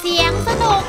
เสียงสนุก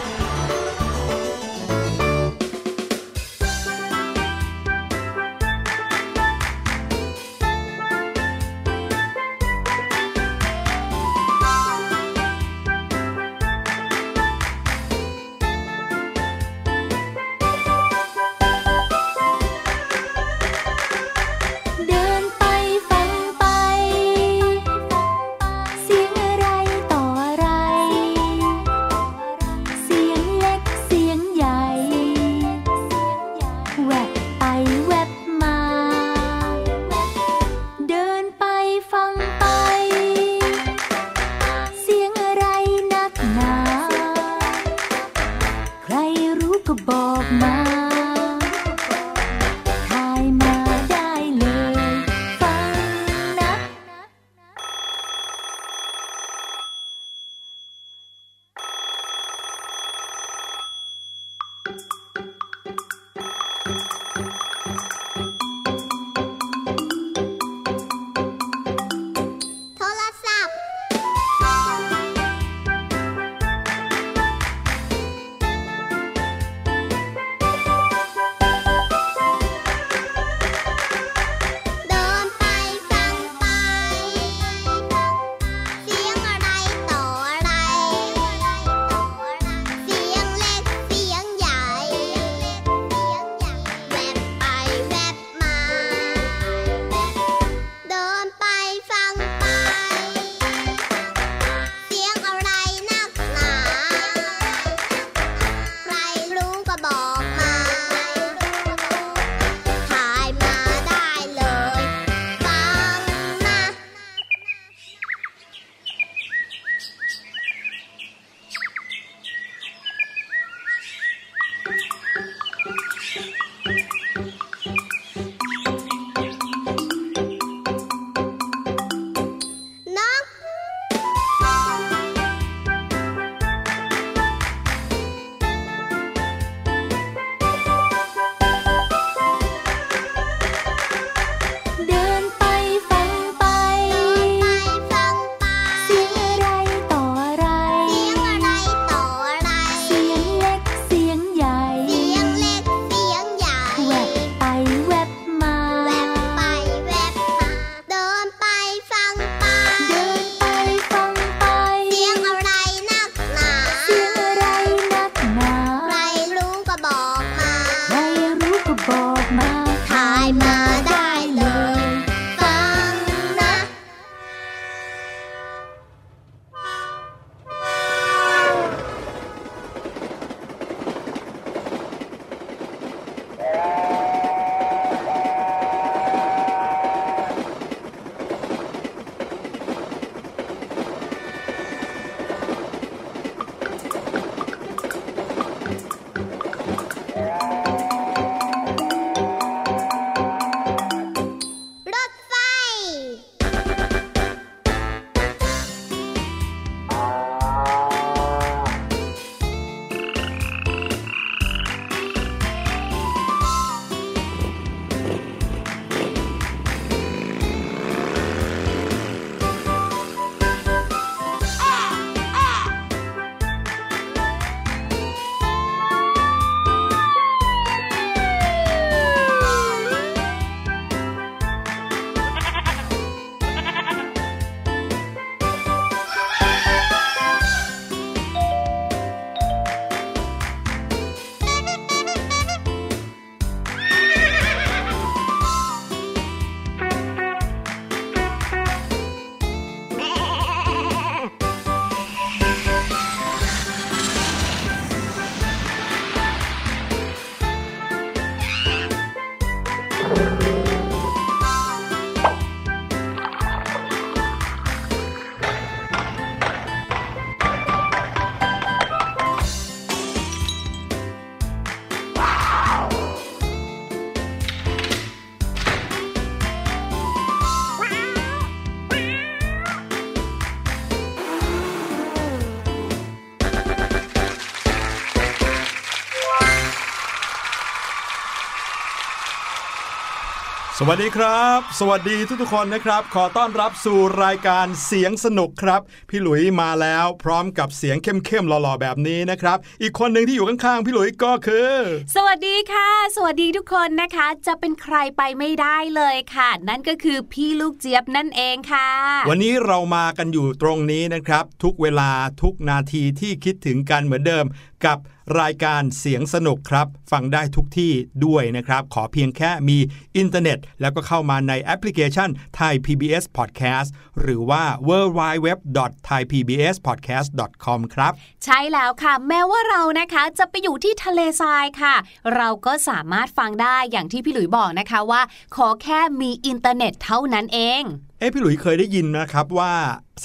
สวัสดีครับสวัสดีทุกๆคนนะครับขอต้อนรับสู่รายการเสียงสนุกครับพี่หลุยมาแล้วพร้อมกับเสียงเข้มๆหล่อๆแบบนี้นะครับอีกคนหนึ่งที่อยู่ข้างๆพี่หลุยก็คือสวัสดีค่ะสวัสดีทุกคนนะคะจะเป็นใครไปไม่ได้เลยค่ะนั่นก็คือพี่ลูกเจี๊ยบนั่นเองค่ะวันนี้เรามากันอยู่ตรงนี้นะครับทุกเวลาทุกนาทีที่คิดถึงกันเหมือนเดิมกับรายการเสียงสนุกครับฟังได้ทุกที่ด้วยนะครับขอเพียงแค่มีอินเทอร์เน็ตแล้วก็เข้ามาในแอปพลิเคชัน Thai PBS Podcast หรือว่า www.thaipbspodcast.com ครับใช่แล้วค่ะแม้ว่าเรานะคะจะไปอยู่ที่ทะเลทรายค่ะเราก็สามารถฟังได้อย่างที่พี่หลุยบอกนะคะว่าขอแค่มีอินเทอร์เน็ตเท่านั้นเองพี่หลุยเคยได้ยินนะครับว่า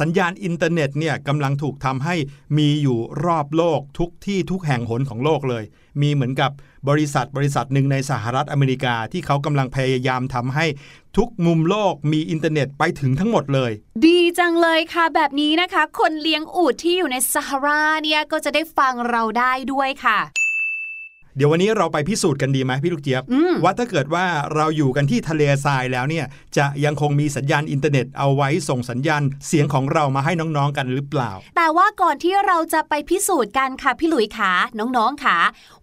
สัญญาณอินเทอร์เน็ตเนี่ยกำลังถูกทำให้มีอยู่รอบโลกทุกที่ทุกแห่งหนของโลกเลยมีเหมือนกับบริษัทหนึ่งในสหรัฐอเมริกาที่เขากำลังพยายามทำให้ทุกมุมโลกมีอินเทอร์เน็ตไปถึงทั้งหมดเลยดีจังเลยค่ะแบบนี้นะคะคนเลี้ยงอูฐที่อยู่ในซาฮาราเนี่ยก็จะได้ฟังเราได้ด้วยค่ะเดี๋ยววันนี้เราไปพิสูจน์กันดีไหมพี่ลูกเจี๊ยบว่าถ้าเกิดว่าเราอยู่กันที่ทะเลทรายแล้วเนี่ยจะยังคงมีสัญญาณอินเทอร์เน็ตเอาไว้ส่งสัญญาณเสียงของเรามาให้น้องๆกันหรือเปล่าแต่ว่าก่อนที่เราจะไปพิสูจน์กันค่ะพี่หลุยขาน้องๆค่ะ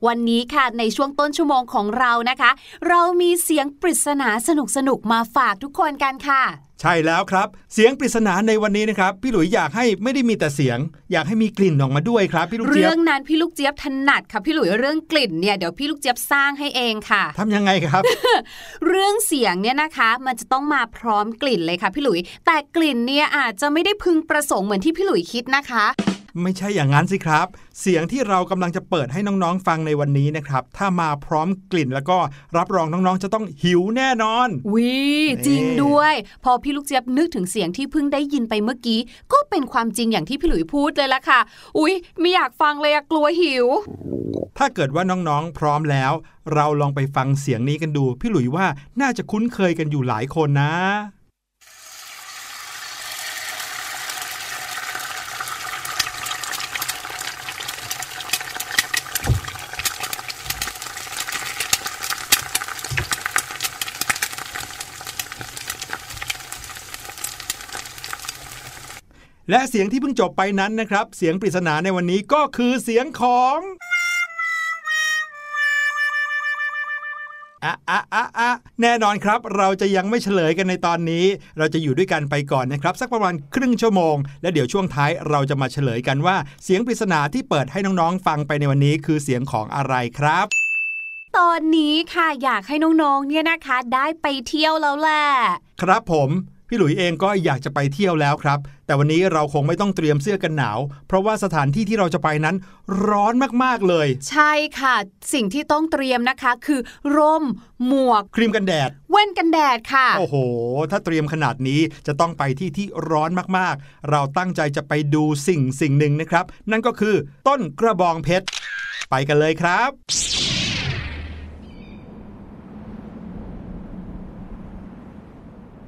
วันนี้ค่ะในช่วงต้นชั่วโมงของเรานะคะเรามีเสียงปริศนาสนุกๆมาฝากทุกคนกันค่ะใช่แล้วครับเสียงปริศนาในวันนี้นะครับพี่หลุยอยากให้ไม่ได้มีแต่เสียงอยากให้มีกลิ่นออกมาด้วยครับพี่ลูกเจี๊ยบเรื่องนั้นพี่ลูกเจี๊ยบถนัดค่ะพี่หลุยเรื่องกลิ่นเนี่ยเดี๋ยวพี่ลูกเจี๊ยบสร้างให้เองค่ะทำยังไงครับ เรื่องเสียงเนี่ยนะคะมันจะต้องมาพร้อมกลิ่นเลยค่ะพี่หลุยแต่กลิ่นเนี่ยอาจจะไม่ได้พึงประสงค์เหมือนที่พี่หลุยคิดนะคะไม่ใช่อย่างนั้นสิครับเสียงที่เรากำลังจะเปิดให้น้องๆฟังในวันนี้นะครับถ้ามาพร้อมกลิ่นแล้วก็รับรองน้องๆจะต้องหิวแน่นอนวิจริงด้วยพอพี่ลูกเจี๊ยบนึกถึงเสียงที่เพิ่งได้ยินไปเมื่อกี้ก็เป็นความจริงอย่างที่พี่หลุยพูดเลยล่ะค่ะอุ๊ยไม่อยากฟังเลยกลัวหิวถ้าเกิดว่าน้องๆพร้อมแล้วเราลองไปฟังเสียงนี้กันดูพี่หลุยว่าน่าจะคุ้นเคยกันอยู่หลายคนนะและเสียงที่เพิ่งจบไปนั้นนะครับเสียงปริศนาในวันนี้ก็คือเสียงของแน่นอนครับเราจะยังไม่เฉลยกันในตอนนี้เราจะอยู่ด้วยกันไปก่อนนะครับสักประมาณครึ่งชั่วโมงและเดี๋ยวช่วงท้ายเราจะมาเฉลยกันว่าเสียงปริศนาที่เปิดให้น้องๆฟังไปในวันนี้คือเสียงของอะไรครับตอนนี้ค่ะอยากให้น้องๆเนี่ยนะคะได้ไปเที่ยวแล้วแหละครับผมพี่หลุยเองก็อยากจะไปเที่ยวแล้วครับแต่วันนี้เราคงไม่ต้องเตรียมเสื้อกันหนาวเพราะว่าสถานที่ที่เราจะไปนั้นร้อนมากๆเลยใช่ค่ะสิ่งที่ต้องเตรียมนะคะคือร่มหมวกครีมกันแดดแว่นกันแดดค่ะโอ้โหถ้าเตรียมขนาดนี้จะต้องไปที่ที่ร้อนมากๆเราตั้งใจจะไปดูสิ่งหนึ่งนะครับนั่นก็คือต้นกระบองเพชรไปกันเลยครับ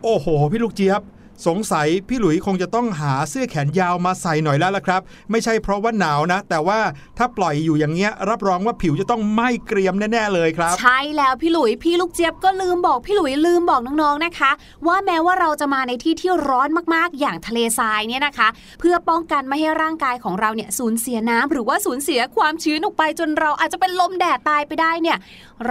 โอ้โหพี่ลูกเจี๊ยบสงสัยพี่หลุยคงจะต้องหาเสื้อแขนยาวมาใส่หน่อยแล้วล่ะครับไม่ใช่เพราะว่าหนาวนะแต่ว่าถ้าปล่อยอยู่อย่างเงี้ยรับรองว่าผิวจะต้องไหม้เกรียมแน่ๆเลยครับใช่แล้วพี่หลุยพี่ลูกเจี๊ยบก็ลืมบอกพี่หลุยลืมบอกน้องๆนะคะว่าแม้ว่าเราจะมาในที่ที่ร้อนมากๆอย่างทะเลทรายเนี่ยนะคะเพื่อป้องกันไม่ให้ร่างกายของเราเนี่ยสูญเสียน้ำหรือว่าสูญเสียความชื้นออกไปจนเราอาจจะเป็นลมแดดตายไปได้เนี่ย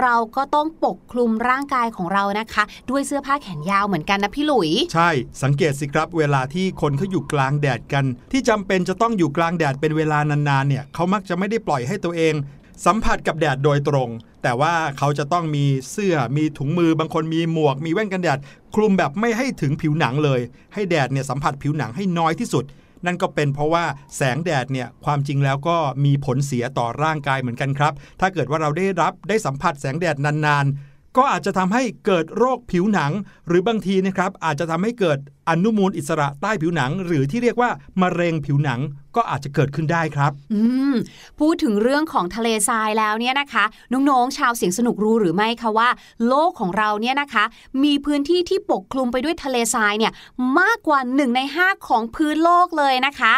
เราก็ต้องปกคลุมร่างกายของเรานะคะด้วยเสื้อผ้าแขนยาวเหมือนกันนะพี่หลุยใช่สังเกตสิครับเวลาที่คนเขาอยู่กลางแดดกันที่จำเป็นจะต้องอยู่กลางแดดเป็นเวลานานๆเนี่ยเขามักจะไม่ได้ปล่อยให้ตัวเองสัมผัสกับแดดโดยตรงแต่ว่าเขาจะต้องมีเสื้อมีถุงมือบางคนมีหมวกมีแว่นกันแดดคลุมแบบไม่ให้ถึงผิวหนังเลยให้แดดเนี่ยสัมผัสผิวหนังให้น้อยที่สุดนั่นก็เป็นเพราะว่าแสงแดดเนี่ยความจริงแล้วก็มีผลเสียต่อร่างกายเหมือนกันครับถ้าเกิดว่าเราได้สัมผัสแสงแดดนานๆก็อาจจะทำให้เกิดโรคผิวหนังหรือบางทีนะครับอาจจะทำให้เกิดอนุมูลอิสระใต้ผิวหนังหรือที่เรียกว่ามะเร็งผิวหนังก็อาจจะเกิดขึ้นได้ครับพูดถึงเรื่องของทะเลทรายแล้วเนี่ยนะคะน้องๆชาวเสียงสนุกรู้หรือไม่คะว่าโลกของเราเนี่ยนะคะมีพื้นที่ที่ปกคลุมไปด้วยทะเลทรายเนี่ยมากกว่า1ใน5ของพื้นโลกเลยนะคะ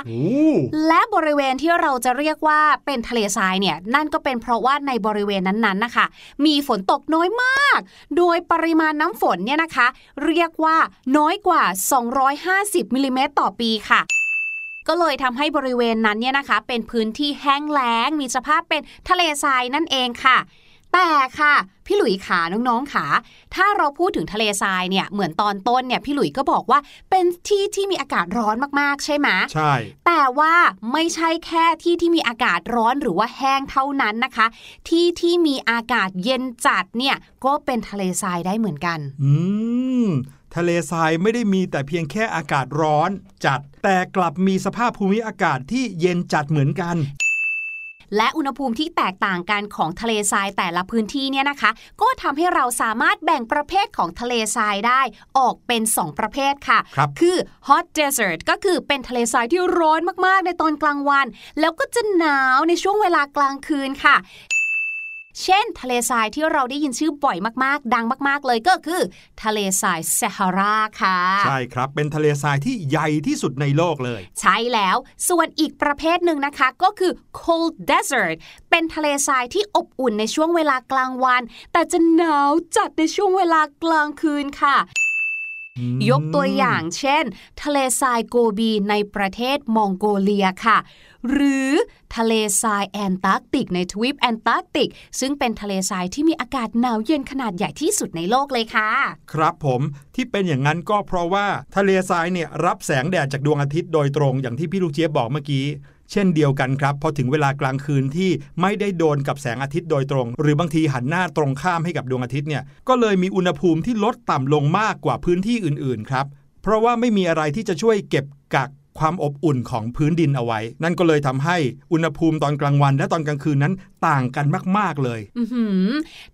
และบริเวณที่เราจะเรียกว่าเป็นทะเลทรายเนี่ยนั่นก็เป็นเพราะว่าในบริเวณนั้นๆนะคะมีฝนตกน้อยมาก ากโดยปริมาณน้ำฝนเนี่ยนะคะเรียกว่าน้อยกว่า250มิลลิเมตรต่อปีค่ะก็เลยทำให้บริเวณนั้นเนี่ยนะคะเป็นพื้นที่แห้งแล้งมีสภาพเป็นทะเลทรายนั่นเองค่ะแต่ค่ะพี่หลุยขาน้องๆขาถ้าเราพูดถึงทะเลทรายเนี่ยเหมือนตอนต้นเนี่ยพี่หลุยก็บอกว่าเป็นที่ที่มีอากาศร้อนมากๆใช่ไหมใช่แต่ว่าไม่ใช่แค่ที่ที่มีอากาศร้อนหรือว่าแห้งเท่านั้นนะคะที่ที่มีอากาศเย็นจัดเนี่ยก็เป็นทะเลทรายได้เหมือนกันทะเลทรายไม่ได้มีแต่เพียงแค่อากาศร้อนจัดแต่กลับมีสภาพภูมิอากาศที่เย็นจัดเหมือนกันและอุณหภูมิที่แตกต่างกันของทะเลทรายแต่ละพื้นที่เนี่ยนะคะก็ทำให้เราสามารถแบ่งประเภทของทะเลทรายได้ออกเป็น2ประเภทค่ะ คือ hot desert ก็คือเป็นทะเลทรายที่ร้อนมากๆในตอนกลางวันแล้วก็จะหนาวในช่วงเวลากลางคืนค่ะเช่นทะเลทรายที่เราได้ยินชื่อบ่อยมากๆดังมากๆเลยก็คือทะเลทรายซาฮาราค่ะใช่ครับเป็นทะเลทรายที่ใหญ่ที่สุดในโลกเลยใช่แล้วส่วนอีกประเภทหนึ่งนะคะก็คือ cold desert เป็นทะเลทรายที่อบอุ่นในช่วงเวลากลางวันแต่จะหนาวจัดในช่วงเวลากลางคืนค่ะยกตัวอย่างเช่นทะเลทรายโกบีในประเทศมองโกเลียค่ะหรือทะเลทรายแอนตาร์กติกในทวีปแอนตาร์กติกซึ่งเป็นทะเลทรายที่มีอากาศหนาวเย็นขนาดใหญ่ที่สุดในโลกเลยค่ะครับผมที่เป็นอย่างนั้นก็เพราะว่าทะเลทรายเนี่ยรับแสงแดดจากดวงอาทิตย์โดยตรงอย่างที่พี่ลูกเจี๊ยบบอกเมื่อกี้เช่นเดียวกันครับพอถึงเวลากลางคืนที่ไม่ได้โดนกับแสงอาทิตย์โดยตรงหรือบางทีหันหน้าตรงข้ามให้กับดวงอาทิตย์เนี่ยก็เลยมีอุณหภูมิที่ลดต่ำลงมากกว่าพื้นที่อื่นๆครับเพราะว่าไม่มีอะไรที่จะช่วยเก็บกักความอบอุ่นของพื้นดินเอาไว้นั่นก็เลยทำให้อุณหภูมิตอนกลางวันและตอนกลางคืนนั้นต่างกันมากๆเลย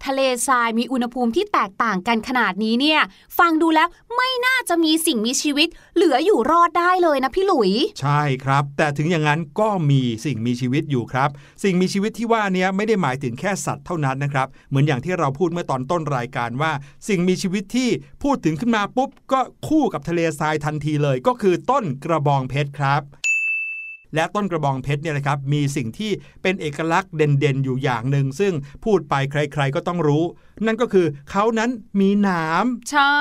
ทะเลทรายมีอุณหภูมิที่แตกต่างกันขนาดนี้เนี่ยฟังดูแล้วไม่น่าจะมีสิ่งมีชีวิตเหลืออยู่รอดได้เลยนะพี่หลุยใช่ครับแต่ถึงอย่างนั้นก็มีสิ่งมีชีวิตอยู่ครับสิ่งมีชีวิตที่ว่านี้ไม่ได้หมายถึงแค่สัตว์เท่านั้นนะครับเหมือนอย่างที่เราพูดเมื่อตอนต้นรายการว่าสิ่งมีชีวิตที่พูดถึงขึ้นมาปุ๊บก็คู่กับทะเลทรายทันทีเลยก็คือต้นกระบองเพชรครับและต้นกระบองเพชรเนี่ยนะครับมีสิ่งที่เป็นเอกลักษณ์เด่นๆอยู่อย่างหนึ่งซึ่งพูดไปใครๆก็ต้องรู้นั่นก็คือเขานั้นมีหนามใช่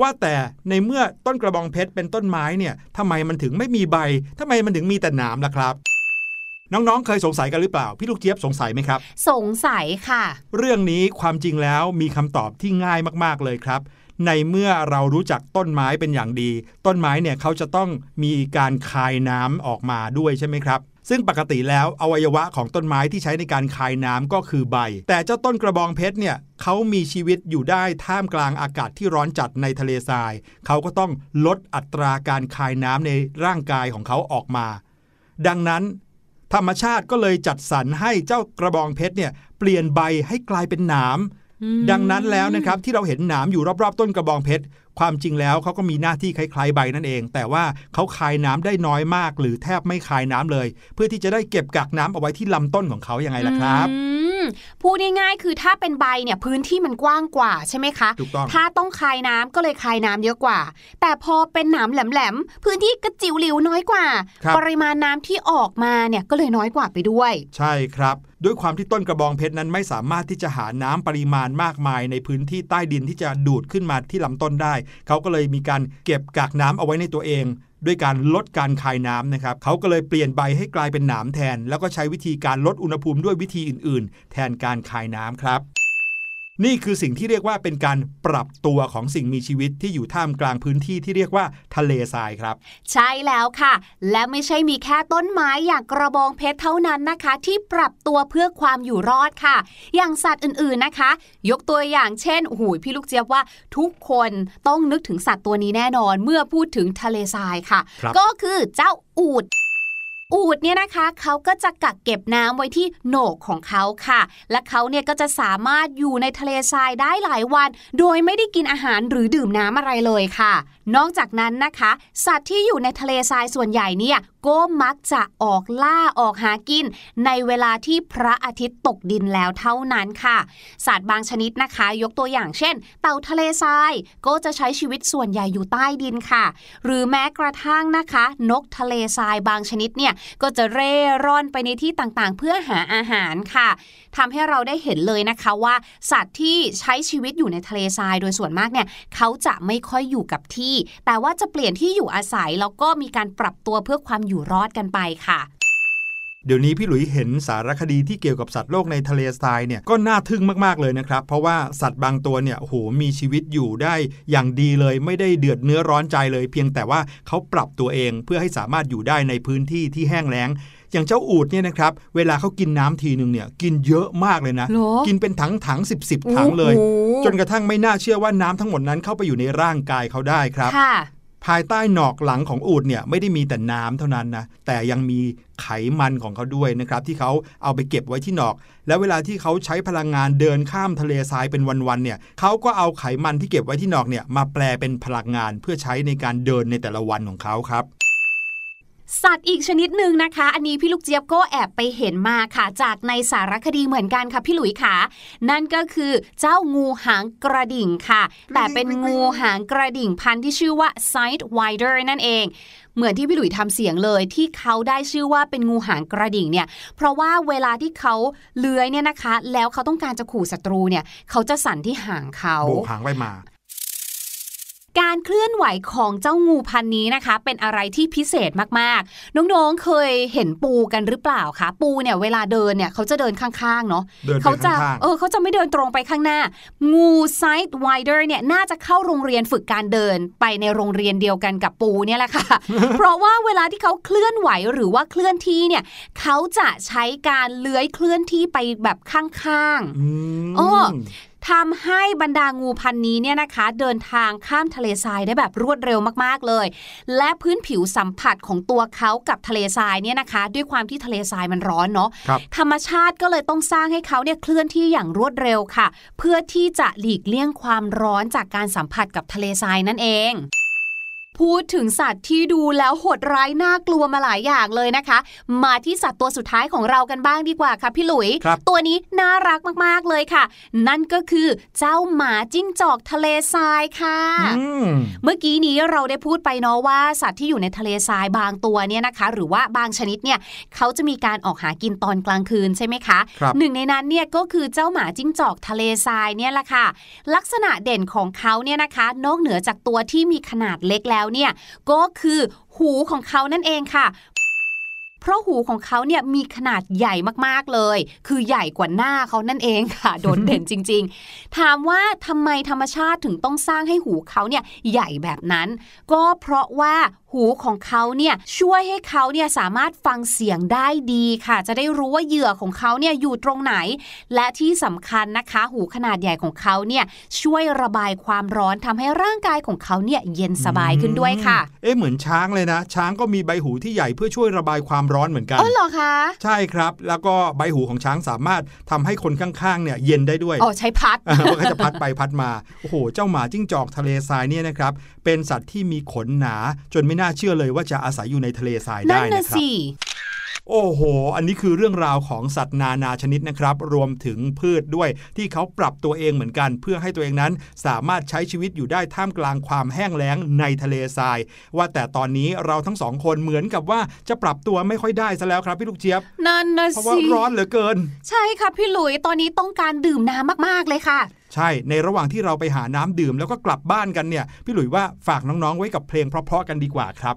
ว่าแต่ในเมื่อต้นกระบองเพชรเป็นต้นไม้เนี่ยทำไมมันถึงไม่มีใบทำไมมันถึงมีแต่หนามล่ะครับน้องๆเคยสงสัยกันหรือเปล่าพี่ลูกเจี๊ยบสงสัยไหมครับสงสัยค่ะเรื่องนี้ความจริงแล้วมีคำตอบที่ง่ายมากๆเลยครับในเมื่อเรารู้จักต้นไม้เป็นอย่างดีต้นไม้เนี่ยเขาจะต้องมีการคายน้ำออกมาด้วยใช่ไหมครับซึ่งปกติแล้วอวัยวะของต้นไม้ที่ใช้ในการคายน้ำก็คือใบแต่เจ้าต้นกระบองเพชรเนี่ยเขามีชีวิตอยู่ได้ท่ามกลางอากาศที่ร้อนจัดในทะเลทรายเขาก็ต้องลดอัตราการคายน้ำในร่างกายของเขาออกมาดังนั้นธรรมชาติก็เลยจัดสรรให้เจ้ากระบองเพชรเนี่ยเปลี่ยนใบให้กลายเป็นหนามดังนั้นแล้วนะครับที่เราเห็นหนามอยู่รอบๆต้นกระบองเพชรความจริงแล้วเขาก็มีหน้าที่คล้ายๆใบนั่นเองแต่ว่าเขาคายน้ำได้น้อยมากหรือแทบไม่คายน้ำเลยเพื่อที่จะได้เก็บกักน้ำเอาไว้ที่ลำต้นของเขายังไงล่ะครับพูดง่ายๆคือถ้าเป็นใบเนี่ยพื้นที่มันกว้างกว่าใช่ไหมคะถ้าต้องคายน้ำก็เลยคายน้ำเยอะกว่าแต่พอเป็นหนามแหลมๆพื้นที่กระจิ๋วหลิวน้อยกว่าปริมาณน้ำที่ออกมาเนี่ยก็เลยน้อยกว่าไปด้วยใช่ครับด้วยความที่ต้นกระบองเพชรนั้นไม่สามารถที่จะหาน้ำปริมาณมากมายในพื้นที่ใต้ดินที่จะดูดขึ้นมาที่ลำต้นได้เขาก็เลยมีการเก็บกักน้ำเอาไว้ในตัวเองด้วยการลดการคายน้ำนะครับเขาก็เลยเปลี่ยนใบให้กลายเป็นหนามแทนแล้วก็ใช้วิธีการลดอุณหภูมิด้วยวิธีอื่นๆแทนการคายน้ำครับนี่คือสิ่งที่เรียกว่าเป็นการปรับตัวของสิ่งมีชีวิตที่อยู่ท่ามกลางพื้นที่ที่เรียกว่าทะเลทรายครับใช่แล้วค่ะและไม่ใช่มีแค่ต้นไม้อย่างกระบองเพชรเท่านั้นนะคะที่ปรับตัวเพื่อความอยู่รอดค่ะอย่างสัตว์อื่นๆนะคะยกตัวอย่างเช่นโอ้โหพี่ลูกเจี๊ยบว่าทุกคนต้องนึกถึงสัตว์ตัวนี้แน่นอนเมื่อพูดถึงทะเลทรายค่ะก็คือเจ้าอูฐเนี่ยนะคะเขาก็จะกักเก็บน้ำไว้ที่โหนกของเขาค่ะและเขาเนี่ยก็จะสามารถอยู่ในทะเลทรายได้หลายวันโดยไม่ได้กินอาหารหรือดื่มน้ำอะไรเลยค่ะนอกจากนั้นนะคะสัตว์ที่อยู่ในทะเลทรายส่วนใหญ่เนี่ยก็มักจะออกล่าออกหากินในเวลาที่พระอาทิตย์ตกดินแล้วเท่านั้นค่ะสัตว์บางชนิดนะคะยกตัวอย่างเช่นเต่าทะเลทรายก็จะใช้ชีวิตส่วนใหญ่อยู่ใต้ดินค่ะหรือแม้กระทั่งนะคะนกทะเลทรายบางชนิดเนี่ย ก็จะเร่ร่อนไปในที่ต่างๆเพื่อหาอาหารค่ะทำให้เราได้เห็นเลยนะคะว่าสัตว์ที่ใช้ชีวิตอยู่ในทะเลทรายโดยส่วนมากเนี่ยเขาจะไม่ค่อยอยู่กับที่แต่ว่าจะเปลี่ยนที่อยู่อาศัยแล้วก็มีการปรับตัวเพื่อความอยู่รอดกันไปค่ะเดี๋ยวนี้พี่หลุยเห็นสารคดีที่เกี่ยวกับสัตว์โลกในทะเลทรายเนี่ยก็น่าทึ่งมากๆเลยนะครับเพราะว่าสัตว์บางตัวเนี่ยโอ้โหมีชีวิตอยู่ได้อย่างดีเลยไม่ได้เดือดเนื้อร้อนใจเลยเพียงแต่ว่าเขาปรับตัวเองเพื่อให้สามารถอยู่ได้ในพื้นที่ที่แห้งแล้งอย่างเจ้าอูฐเนี่ยนะครับเวลาเขากินน้ำทีนึงเนี่ยกินเยอะมากเลยนะกินเป็นถัง10ถังเลยจนกระทั่งไม่น่าเชื่อว่าน้ำทั้งหมดนั้นเข้าไปอยู่ในร่างกายเขาได้ครับภายใต้หนอกหลังของอูฐเนี่ยไม่ได้มีแต่น้ำเท่านั้นนะแต่ยังมีไขมันของเขาด้วยนะครับที่เขาเอาไปเก็บไว้ที่หนอกและเวลาที่เขาใช้พลังงานเดินข้ามทะเลทรายเป็นวันๆเนี่ยเขาก็เอาไขมันที่เก็บไว้ที่หนอกเนี่ยมาแปลเป็นพลังงานเพื่อใช้ในการเดินในแต่ละวันของเขาครับสัตว์อีกชนิดหนึ่งนะคะอันนี้พี่ลูกเจี๊ยบก็แอบไปเห็นมาค่ะจากในสารคดีเหมือนกันค่ะพี่หลุยขานั่นก็คือเจ้างูหางกระดิ่งค่ะแต่เป็นงูหางกระดิ่งพันธุ์ที่ชื่อว่า Sidewinder นั่นเองเหมือนที่พี่หลุยทำเสียงเลยที่เขาได้ชื่อว่าเป็นงูหางกระดิ่งเนี่ยเพราะว่าเวลาที่เขาเลื้อยเนี่ยนะคะแล้วเขาต้องการจะขู่ศัตรูเนี่ยเขาจะสั่นที่หางเขาโบกหางไปมาการเคลื่อนไหวของเจ้างูพันนี้นะคะเป็นอะไรที่พิเศษมากๆน้องๆเคยเห็นปูกันหรือเปล่าคะปูเนี่ยเวลาเดินเนี่ยเขาจะเดินข้างๆเนาะเขาจะไม่เดินตรงไปข้างหน้างูไซด์ไวเดอร์เนี่ยน่าจะเข้าโรงเรียนฝึกการเดินไปในโรงเรียนเดียวกันกับปูเนี่ยแหละค่ะ เพราะว่าเวลาที่เขาเคลื่อนไหวหรือว่าเคลื่อนที่เนี่ยเขาจะใช้การเลื้อยเคลื่อนที่ไปแบบข้างๆทำให้บรรดางูพันนี้เนี่ยนะคะเดินทางข้ามทะเลทรายได้แบบรวดเร็วมากๆเลยและพื้นผิวสัมผัสของตัวเขากับทะเลทรายเนี่ยนะคะด้วยความที่ทะเลทรายมันร้อนเนาะธรรมชาติก็เลยต้องสร้างให้เขาเนี่ยเคลื่อนที่อย่างรวดเร็วค่ะเพื่อที่จะหลีกเลี่ยงความร้อนจากการสัมผัสกับทะเลทรายนั่นเองพูดถึงสัตว์ที่ดูแล้วโหดร้ายน่ากลัวมาหลายอย่างเลยนะคะมาที่สัตว์ตัวสุดท้ายของเรากันบ้างดีกว่าค่ะพี่หลุยตัวนี้น่ารักมากๆเลยค่ะนั่นก็คือเจ้าหมาจิ้งจอกทะเลทรายค่ะเมื่อกี้นี้เราได้พูดไปเนาะว่าสัตว์ที่อยู่ในทะเลทรายบางตัวเนี่ยนะคะหรือว่าบางชนิดเนี่ยเขาจะมีการออกหากินตอนกลางคืนใช่ไหมคะหนึ่งในนั้นเนี่ยก็คือเจ้าหมาจิ้งจอกทะเลทรายเนี่ยแหละค่ะลักษณะเด่นของเขาเนี่ยนะคะนอกเหนือจากตัวที่มีขนาดเล็กแล้วเนี่ยก็คือหูของเขานั่นเองค่ะเพราะหูของเขาเนี่ยมีขนาดใหญ่มากๆเลยคือใหญ่กว่าหน้าเขานั่นเองค่ะโดดเด่นจริงๆถามว่าทำไมธรรมชาติถึงต้องสร้างให้หูเขาเนี่ยใหญ่แบบนั้นก็เพราะว่าหูของเขาเนี่ยช่วยให้เขาเนี่ยสามารถฟังเสียงได้ดีค่ะจะได้รู้ว่าเหยื่อของเขาเนี่ยอยู่ตรงไหนและที่สำคัญนะคะหูขนาดใหญ่ของเขาเนี่ยช่วยระบายความร้อนทำให้ร่างกายของเขาเนี่ยเย็นสบายขึ้นด้วยค่ะเหมือนช้างเลยนะช้างก็มีใบหูที่ใหญ่เพื่อช่วยระบายความร้อนเหมือนกันอ๋อเหรอคะใช่ครับแล้วก็ใบหูของช้างสามารถทำให้คนข้างๆเนี่ยเย็นได้ด้วยอ๋อใช้พัดมันก็จะพัดไปพัดมาโอ้โหเจ้าหมาจิ้งจอกทะเลทรายเนี่ยนะครับเป็นสัตว์ที่มีขนหนาจนไม่น่าเชื่อเลยว่าจะอาศัยอยู่ในทะเลทรายได้นะครับโอ้โหอันนี้คือเรื่องราวของสัตว์นานาชนิดนะครับรวมถึงพืชด้วยที่เขาปรับตัวเองเหมือนกันเพื่อให้ตัวเองนั้นสามารถใช้ชีวิตอยู่ได้ท่ามกลางความแห้งแล้งในทะเลทรายว่าแต่ตอนนี้เราทั้งสองคนเหมือนกับว่าจะปรับตัวไม่ค่อยได้ซะแล้วครับพี่ลูกเจี๊ยบนั่นนะสิเพราะว่าร้อนเหลือเกินใช่ค่ะพี่หลุยตอนนี้ต้องการดื่มน้ำมากๆเลยค่ะใช่ในระหว่างที่เราไปหาน้ำดื่มแล้วก็กลับบ้านกันเนี่ยพี่หลุยว่าฝากน้องๆไว้กับเพลงเพราะๆกันดีกว่าครับ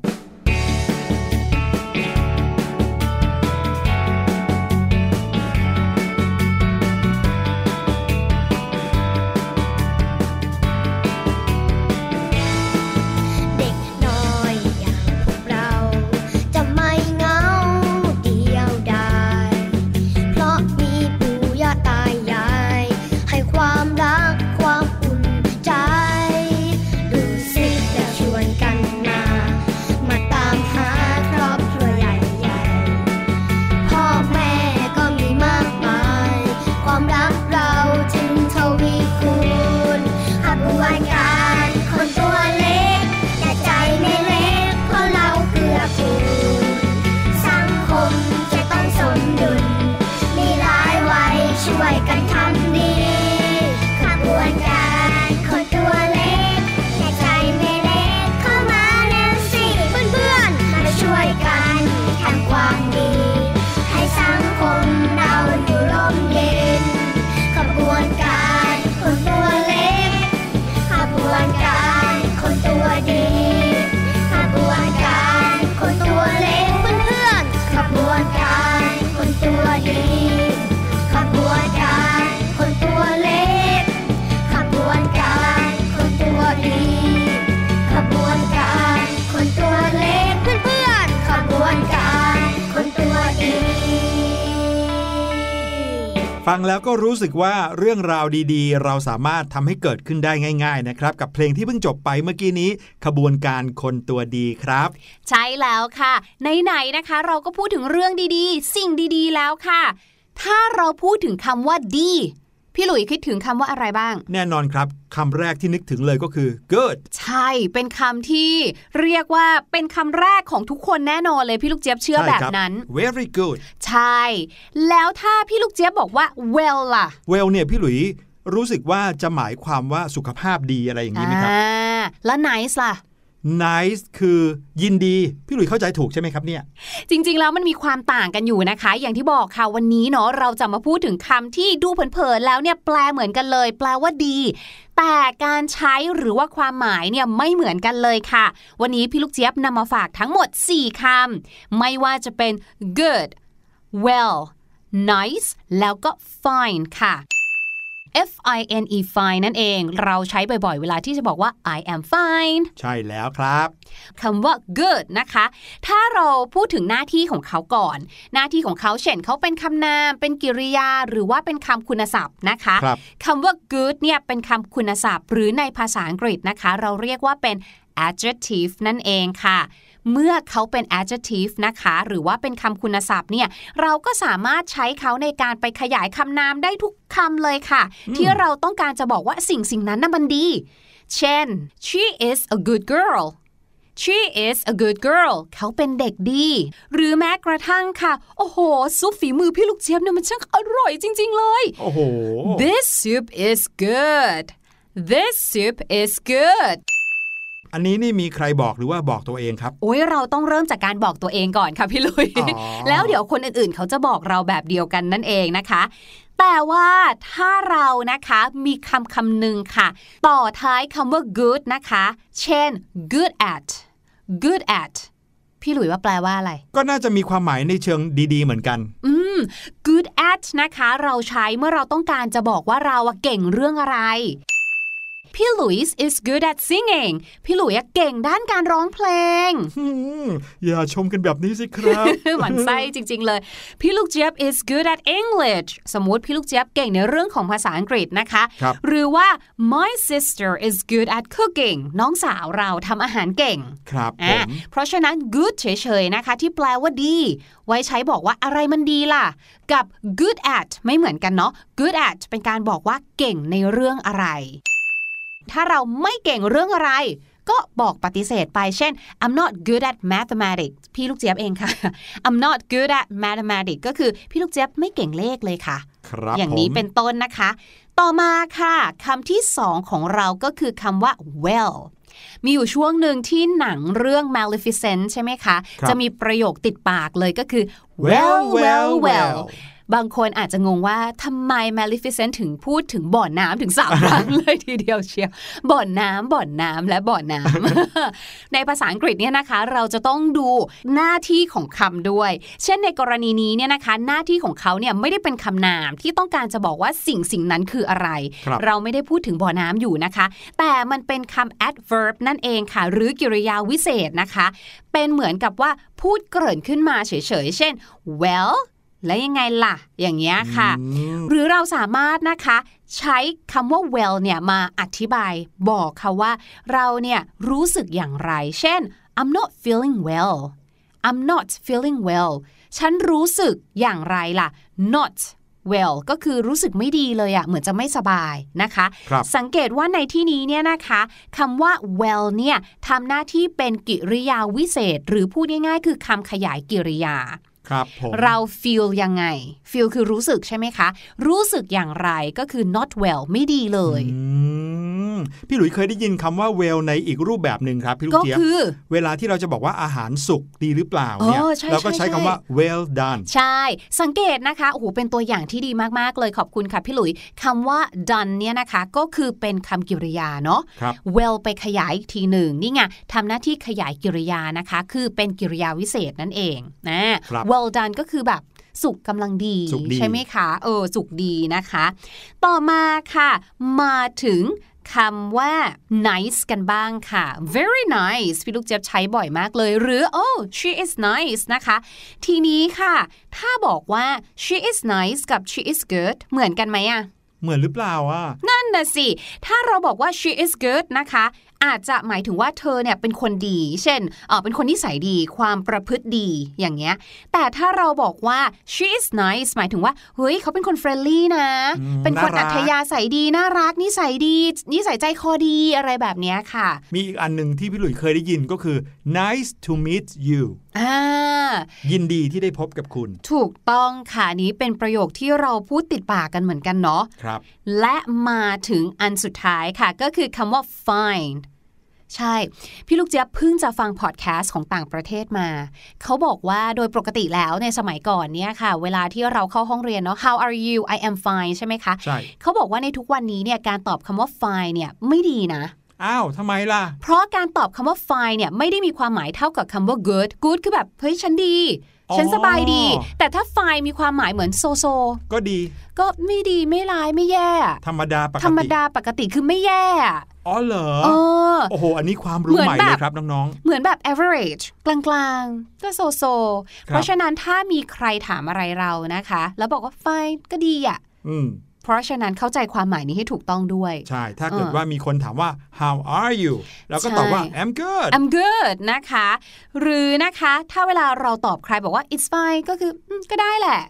ฟังแล้วก็รู้สึกว่าเรื่องราวดีๆเราสามารถทำให้เกิดขึ้นได้ง่ายๆนะครับกับเพลงที่เพิ่งจบไปเมื่อกี้นี้ขบวนการคนตัวดีครับใช่แล้วค่ะไหนๆนะคะเราก็พูดถึงเรื่องดีๆสิ่งดีๆแล้วค่ะถ้าเราพูดถึงคำว่าดีพี่หลุยคิดถึงคำว่าอะไรบ้างแน่นอนครับคำแรกที่นึกถึงเลยก็คือ good ใช่เป็นคำที่เรียกว่าเป็นคำแรกของทุกคนแน่นอนเลยพี่ลูกเจี๊ยบเชื่อแบบนั้น very good ใช่แล้วถ้าพี่ลูกเจี๊ยบบอกว่า well ล่ะ well เนี่ยพี่หลุยรู้สึกว่าจะหมายความว่าสุขภาพดีอะไรอย่างนี้ไหมครับแล้ว nice ล่ะnice คือยินดีพี่หลุยเข้าใจถูกใช่ไหมครับเนี่ยจริงๆแล้วมันมีความต่างกันอยู่นะคะอย่างที่บอกค่ะวันนี้เนาะเราจะมาพูดถึงคำที่ดูเผินๆแล้วเนี่ยแปลเหมือนกันเลยแปลว่าดีแต่การใช้หรือว่าความหมายเนี่ยไม่เหมือนกันเลยค่ะวันนี้พี่ลูกเจี๊ยบนำมาฝากทั้งหมด4คำไม่ว่าจะเป็น good well nice แล้วก็ fine ค่ะF-I-N-E fine นั่นเองเราใช้บ่อยๆเวลาที่จะบอกว่า I am fine ใช่แล้วครับคำว่า good นะคะถ้าเราพูดถึงหน้าที่ของเขาก่อนหน้าที่ของเขาเช่นเขาเป็นคำนามเป็นกริยาหรือว่าเป็นคำคุณศัพท์นะคะคำว่า good เนี่ยเป็นคำคุณศัพท์หรือในภาษาอังกฤษนะคะเราเรียกว่าเป็น adjective นั่นเองค่ะเมื่อเขาเป็น adjective นะคะหรือว่าเป็นคำคุณศัพท์เนี่ยเราก็สามารถใช้เขาในการไปขยายคำนามได้ทุกคำเลยค่ะที่เราต้องการจะบอกว่าสิ่งนั้นน่ะมันดีเช่น she is a good girl she is a good girl เขาเป็นเด็กดีหรือแม้กระทั่งค่ะโอ้โหซุปฝีมือพี่ลูกเจี๊ยบเนี่ยมันช่างอร่อยจริงๆเลยโอ้โห this soup is good this soup is goodอันนี้นี่มีใครบอกหรือว่าบอกตัวเองครับโอ้ยเราต้องเริ่มจากการบอกตัวเองก่อนค่ะพี่ลุยแล้วเดี๋ยวคนอื่นๆเขาจะบอกเราแบบเดียวกันนั่นเองนะคะแต่ว่าถ้าเรานะคะมีคำหนึ่งค่ะต่อท้ายคำว่า good นะคะเช่น good at good at พี่ลุยว่าแปลว่าอะไรก็น่าจะมีความหมายในเชิงดีๆเหมือนกันgood at นะคะเราใช้เมื่อเราต้องการจะบอกว่าเราเก่งเรื่องอะไรพี่หลุยส์ is good at singing พี่หลุยส์เก่งด้านการร้องเพลงอย่าชมกันแบบนี้สิครับหวั่นไส้จริงๆเลยพี่ลูกเจี๊ยบ is good at English สมมุติพี่ลูกเจี๊ยบเก่งในเรื่องของภาษาอังกฤษนะคะหรือว่า my sister is good at cooking น้องสาวเราทำอาหารเก่งครับผมเพราะฉะนั้น good เฉยๆนะคะที่แปลว่าดีไว้ใช้บอกว่าอะไรมันดีล่ะกับ good at ไม่เหมือนกันเนาะ good at เป็นการบอกว่าเก่งในเรื่องอะไรถ้าเราไม่เก่งเรื่องอะไรก็บอกปฏิเสธไปเช่น I'm not good at mathematics พี่ลูกเจี๊ยบเองค่ะ I'm not good at mathematics ก็คือพี่ลูกเจี๊ยบไม่เก่งเลขเลยค่ะอย่างนี้เป็นต้นนะคะต่อมาค่ะคำที่2ของเราก็คือคำว่า well มีอยู่ช่วงหนึ่งที่หนังเรื่อง Maleficent ใช่ไหมคะจะมีประโยคติดปากเลยก็คือ well well wellบางคนอาจจะงงว่าทำไม Maleficent ถึงพูดถึงบ่อน้ำถึง3ครั้งเลยทีเดียวเชียวบ่อน้ำและบ่อน้ำ ในภาษาอังกฤษเนี่ยนะคะเราจะต้องดูหน้าที่ของคำด้วยเช่นในกรณีนี้เนี่ยนะคะหน้าที่ของเขาเนี่ยไม่ได้เป็นคำนามที่ต้องการจะบอกว่าสิ่งนั้นคืออะไรเราไม่ได้พูดถึงบ่อน้ำอยู่นะคะแต่มันเป็นคำ adverb นั่นเองค่ะหรือกริยาวิเศษนะคะเป็นเหมือนกับว่าพูดเกริ่นขึ้นมาเฉยๆเช่น wellแล้วยังไงล่ะอย่างเงี้ยค่ะหรือเราสามารถนะคะใช้คำว่า well เนี่ยมาอธิบายบอกค่ะว่าเราเนี่ยรู้สึกอย่างไรเช่น I'm not feeling well I'm not feeling well ฉันรู้สึกอย่างไรล่ะ not well ก็คือรู้สึกไม่ดีเลยอะเหมือนจะไม่สบายนะคะสังเกตว่าในที่นี้เนี่ยนะคะคำว่า well เนี่ยทำหน้าที่เป็นกริยาวิเศษหรือพูดง่ายๆคือคำขยายกริยาเรา feel ยังไง feel คือรู้สึกใช่ไหมคะรู้สึกอย่างไรก็คือ not well ไม่ดีเลยพี่หลุยเคยได้ยินคำว่า well ในอีกรูปแบบหนึ่งครับพี่ลูกเจี๊ยบก็คือเวลาที่เราจะบอกว่าอาหารสุกดีหรือเปล่าเนี่ยเราก็ใช้คำว่า well done ใช่สังเกตนะคะโอ้โหเป็นตัวอย่างที่ดีมากๆเลยขอบคุณค่ะพี่หลุยคำว่า done เนี่ยนะคะก็คือเป็นคำกริยาเนาะ well ไปขยายอีกทีหนึ่งนี่ไงทำหน้าที่ขยายกริยานะคะคือเป็นกริยาวิเศษนั่นเองนะ well done ก็คือแบบสุกกำลังดีใช่ไหมคะสุกดีนะคะต่อมาค่ะมาถึงค คำว่า nice กันบ้างค่ะ very nice พี่ลูกเจี๊ยบใช้บ่อยมากเลยหรือ oh she is nice นะคะทีนี้ค่ะถ้าบอกว่า she is nice กับ she is good เหมือนกันไหมอะเหมือนหรือเปล่าอ่ะนั่นน่ะสิถ้าเราบอกว่า she is good นะคะอาจจะหมายถึงว่าเธอเนี่ยเป็นคนดีเช่นเป็นคนนิสัยดีความประพฤติดีอย่างเงี้ยแต่ถ้าเราบอกว่า she is nice หมายถึงว่าเฮ้ยเขาเป็นคนเฟรนลี่นะเป็นคนอัธยาศัยดีน่ารักนิสัยดีนิสัยใจคอดีอะไรแบบเนี้ยค่ะมีอีกอันหนึ่งที่พี่หลุยเคยได้ยินก็คือ nice to meet you ยินดีที่ได้พบกับคุณถูกต้องค่ะนี้เป็นประโยคที่เราพูดติดปากกันเหมือนกันเนาะครับและมาถึงอันสุดท้ายค่ะก็คือคำว่า fineใช่พี่ลูกเจี๊ยบเพิ่งจะฟังพอดแคสต์ของต่างประเทศมาเขาบอกว่าโดยปกติแล้วในสมัยก่อนเนี่ยค่ะเวลาที่เราเข้าห้องเรียนเนาะ how are you I am fine ใช่ไหมคะใช่เขาบอกว่าในทุกวันนี้เนี่ยการตอบคำว่า fine เนี่ยไม่ดีนะอ้าวทำไมล่ะเพราะการตอบคำว่า fine เนี่ยไม่ได้มีความหมายเท่ากับคำว่า good good คือแบบเฮ้ยฉันดีฉันสบายดีแต่ถ้า fine มีความหมายเหมือนโซโซก็ดีก็ไม่ดีไม่ร้ายไม่แย่ธรรมดาปกติธรรมดาปกติคือไม่แย่อ๋อเหรอโอ้โหอันนี้ความรู้ใหม่เลยครับน้องๆเหมือนแบบ average กลางๆก็โซโซเพราะฉะนั้นถ้ามีใครถามอะไรเรานะคะแล้วบอกว่า fine ก็ดีอ่ะเพราะฉะนั้นเข้าใจความหมายนี้ให้ถูกต้องด้วยใช่ถ้าเกิดว่ามีคนถามว่า how are you เราก็ตอบว่า I'm good I'm good นะคะหรือนะคะถ้าเวลาเราตอบใครบอกว่า it's fine ก็คือก็ได้แหละ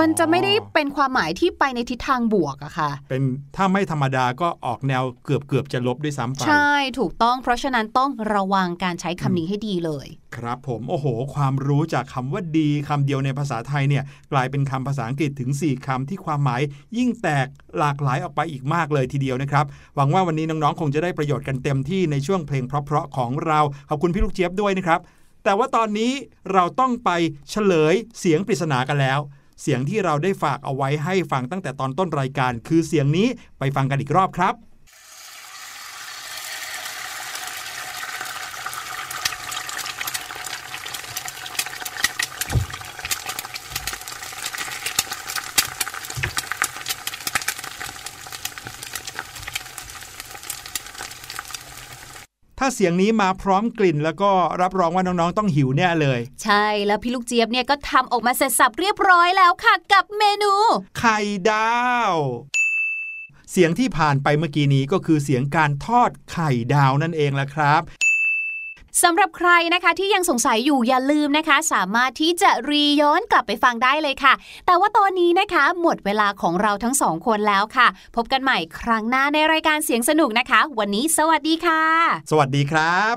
มันจะไม่ได้เป็นความหมายที่ไปในทิศทางบวกอะค่ะเป็นถ้าไม่ธรรมดาก็ออกแนวเกือบจะลบด้วยซ้ำไปใช่ถูกต้องเพราะฉะนั้นต้องระวังการใช้คำนี้ให้ดีเลยครับผมโอ้โหความรู้จากคำว่าดีคำเดียวในภาษาไทยเนี่ยกลายเป็นคำภาษาอังกฤษถึง4คำที่ความหมายยิ่งแตกหลากหลายออกไปอีกมากเลยทีเดียวนะครับหวังว่าวันนี้น้องๆคงจะได้ประโยชน์กันเต็มที่ในช่วงเพลงเพราะๆของเราขอบคุณพี่ลูกเจี๊ยบด้วยนะครับแต่ว่าตอนนี้เราต้องไปเฉลยเสียงปริศนากันแล้วเสียงที่เราได้ฝากเอาไว้ให้ฟังตั้งแต่ตอนต้นรายการคือเสียงนี้ไปฟังกันอีกรอบครับถ้าเสียงนี้มาพร้อมกลิ่นแล้วก็รับรองว่าน้องๆต้องหิวแน่เลยใช่แล้วพี่ลูกเจี๊ยบเนี่ยก็ทำออกมาเสร็จสับเรียบร้อยแล้วค่ะกับเมนูไข่ดาวเสียงที่ผ่านไปเมื่อกี้นี้ก็คือเสียงการทอดไข่ดาวนั่นเองล่ะครับสำหรับใครนะคะที่ยังสงสัยอยู่อย่าลืมนะคะสามารถที่จะรีย้อนกลับไปฟังได้เลยค่ะแต่ว่าตอนนี้นะคะหมดเวลาของเราทั้งสองคนแล้วค่ะพบกันใหม่ครั้งหน้าในรายการเสียงสนุกนะคะวันนี้สวัสดีค่ะสวัสดีครับ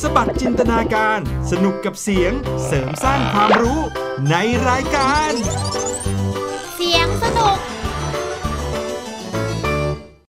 สบัดจินตนาการสนุกกับเสียงเสริมสร้างความรู้ในรายการเสียงสนุก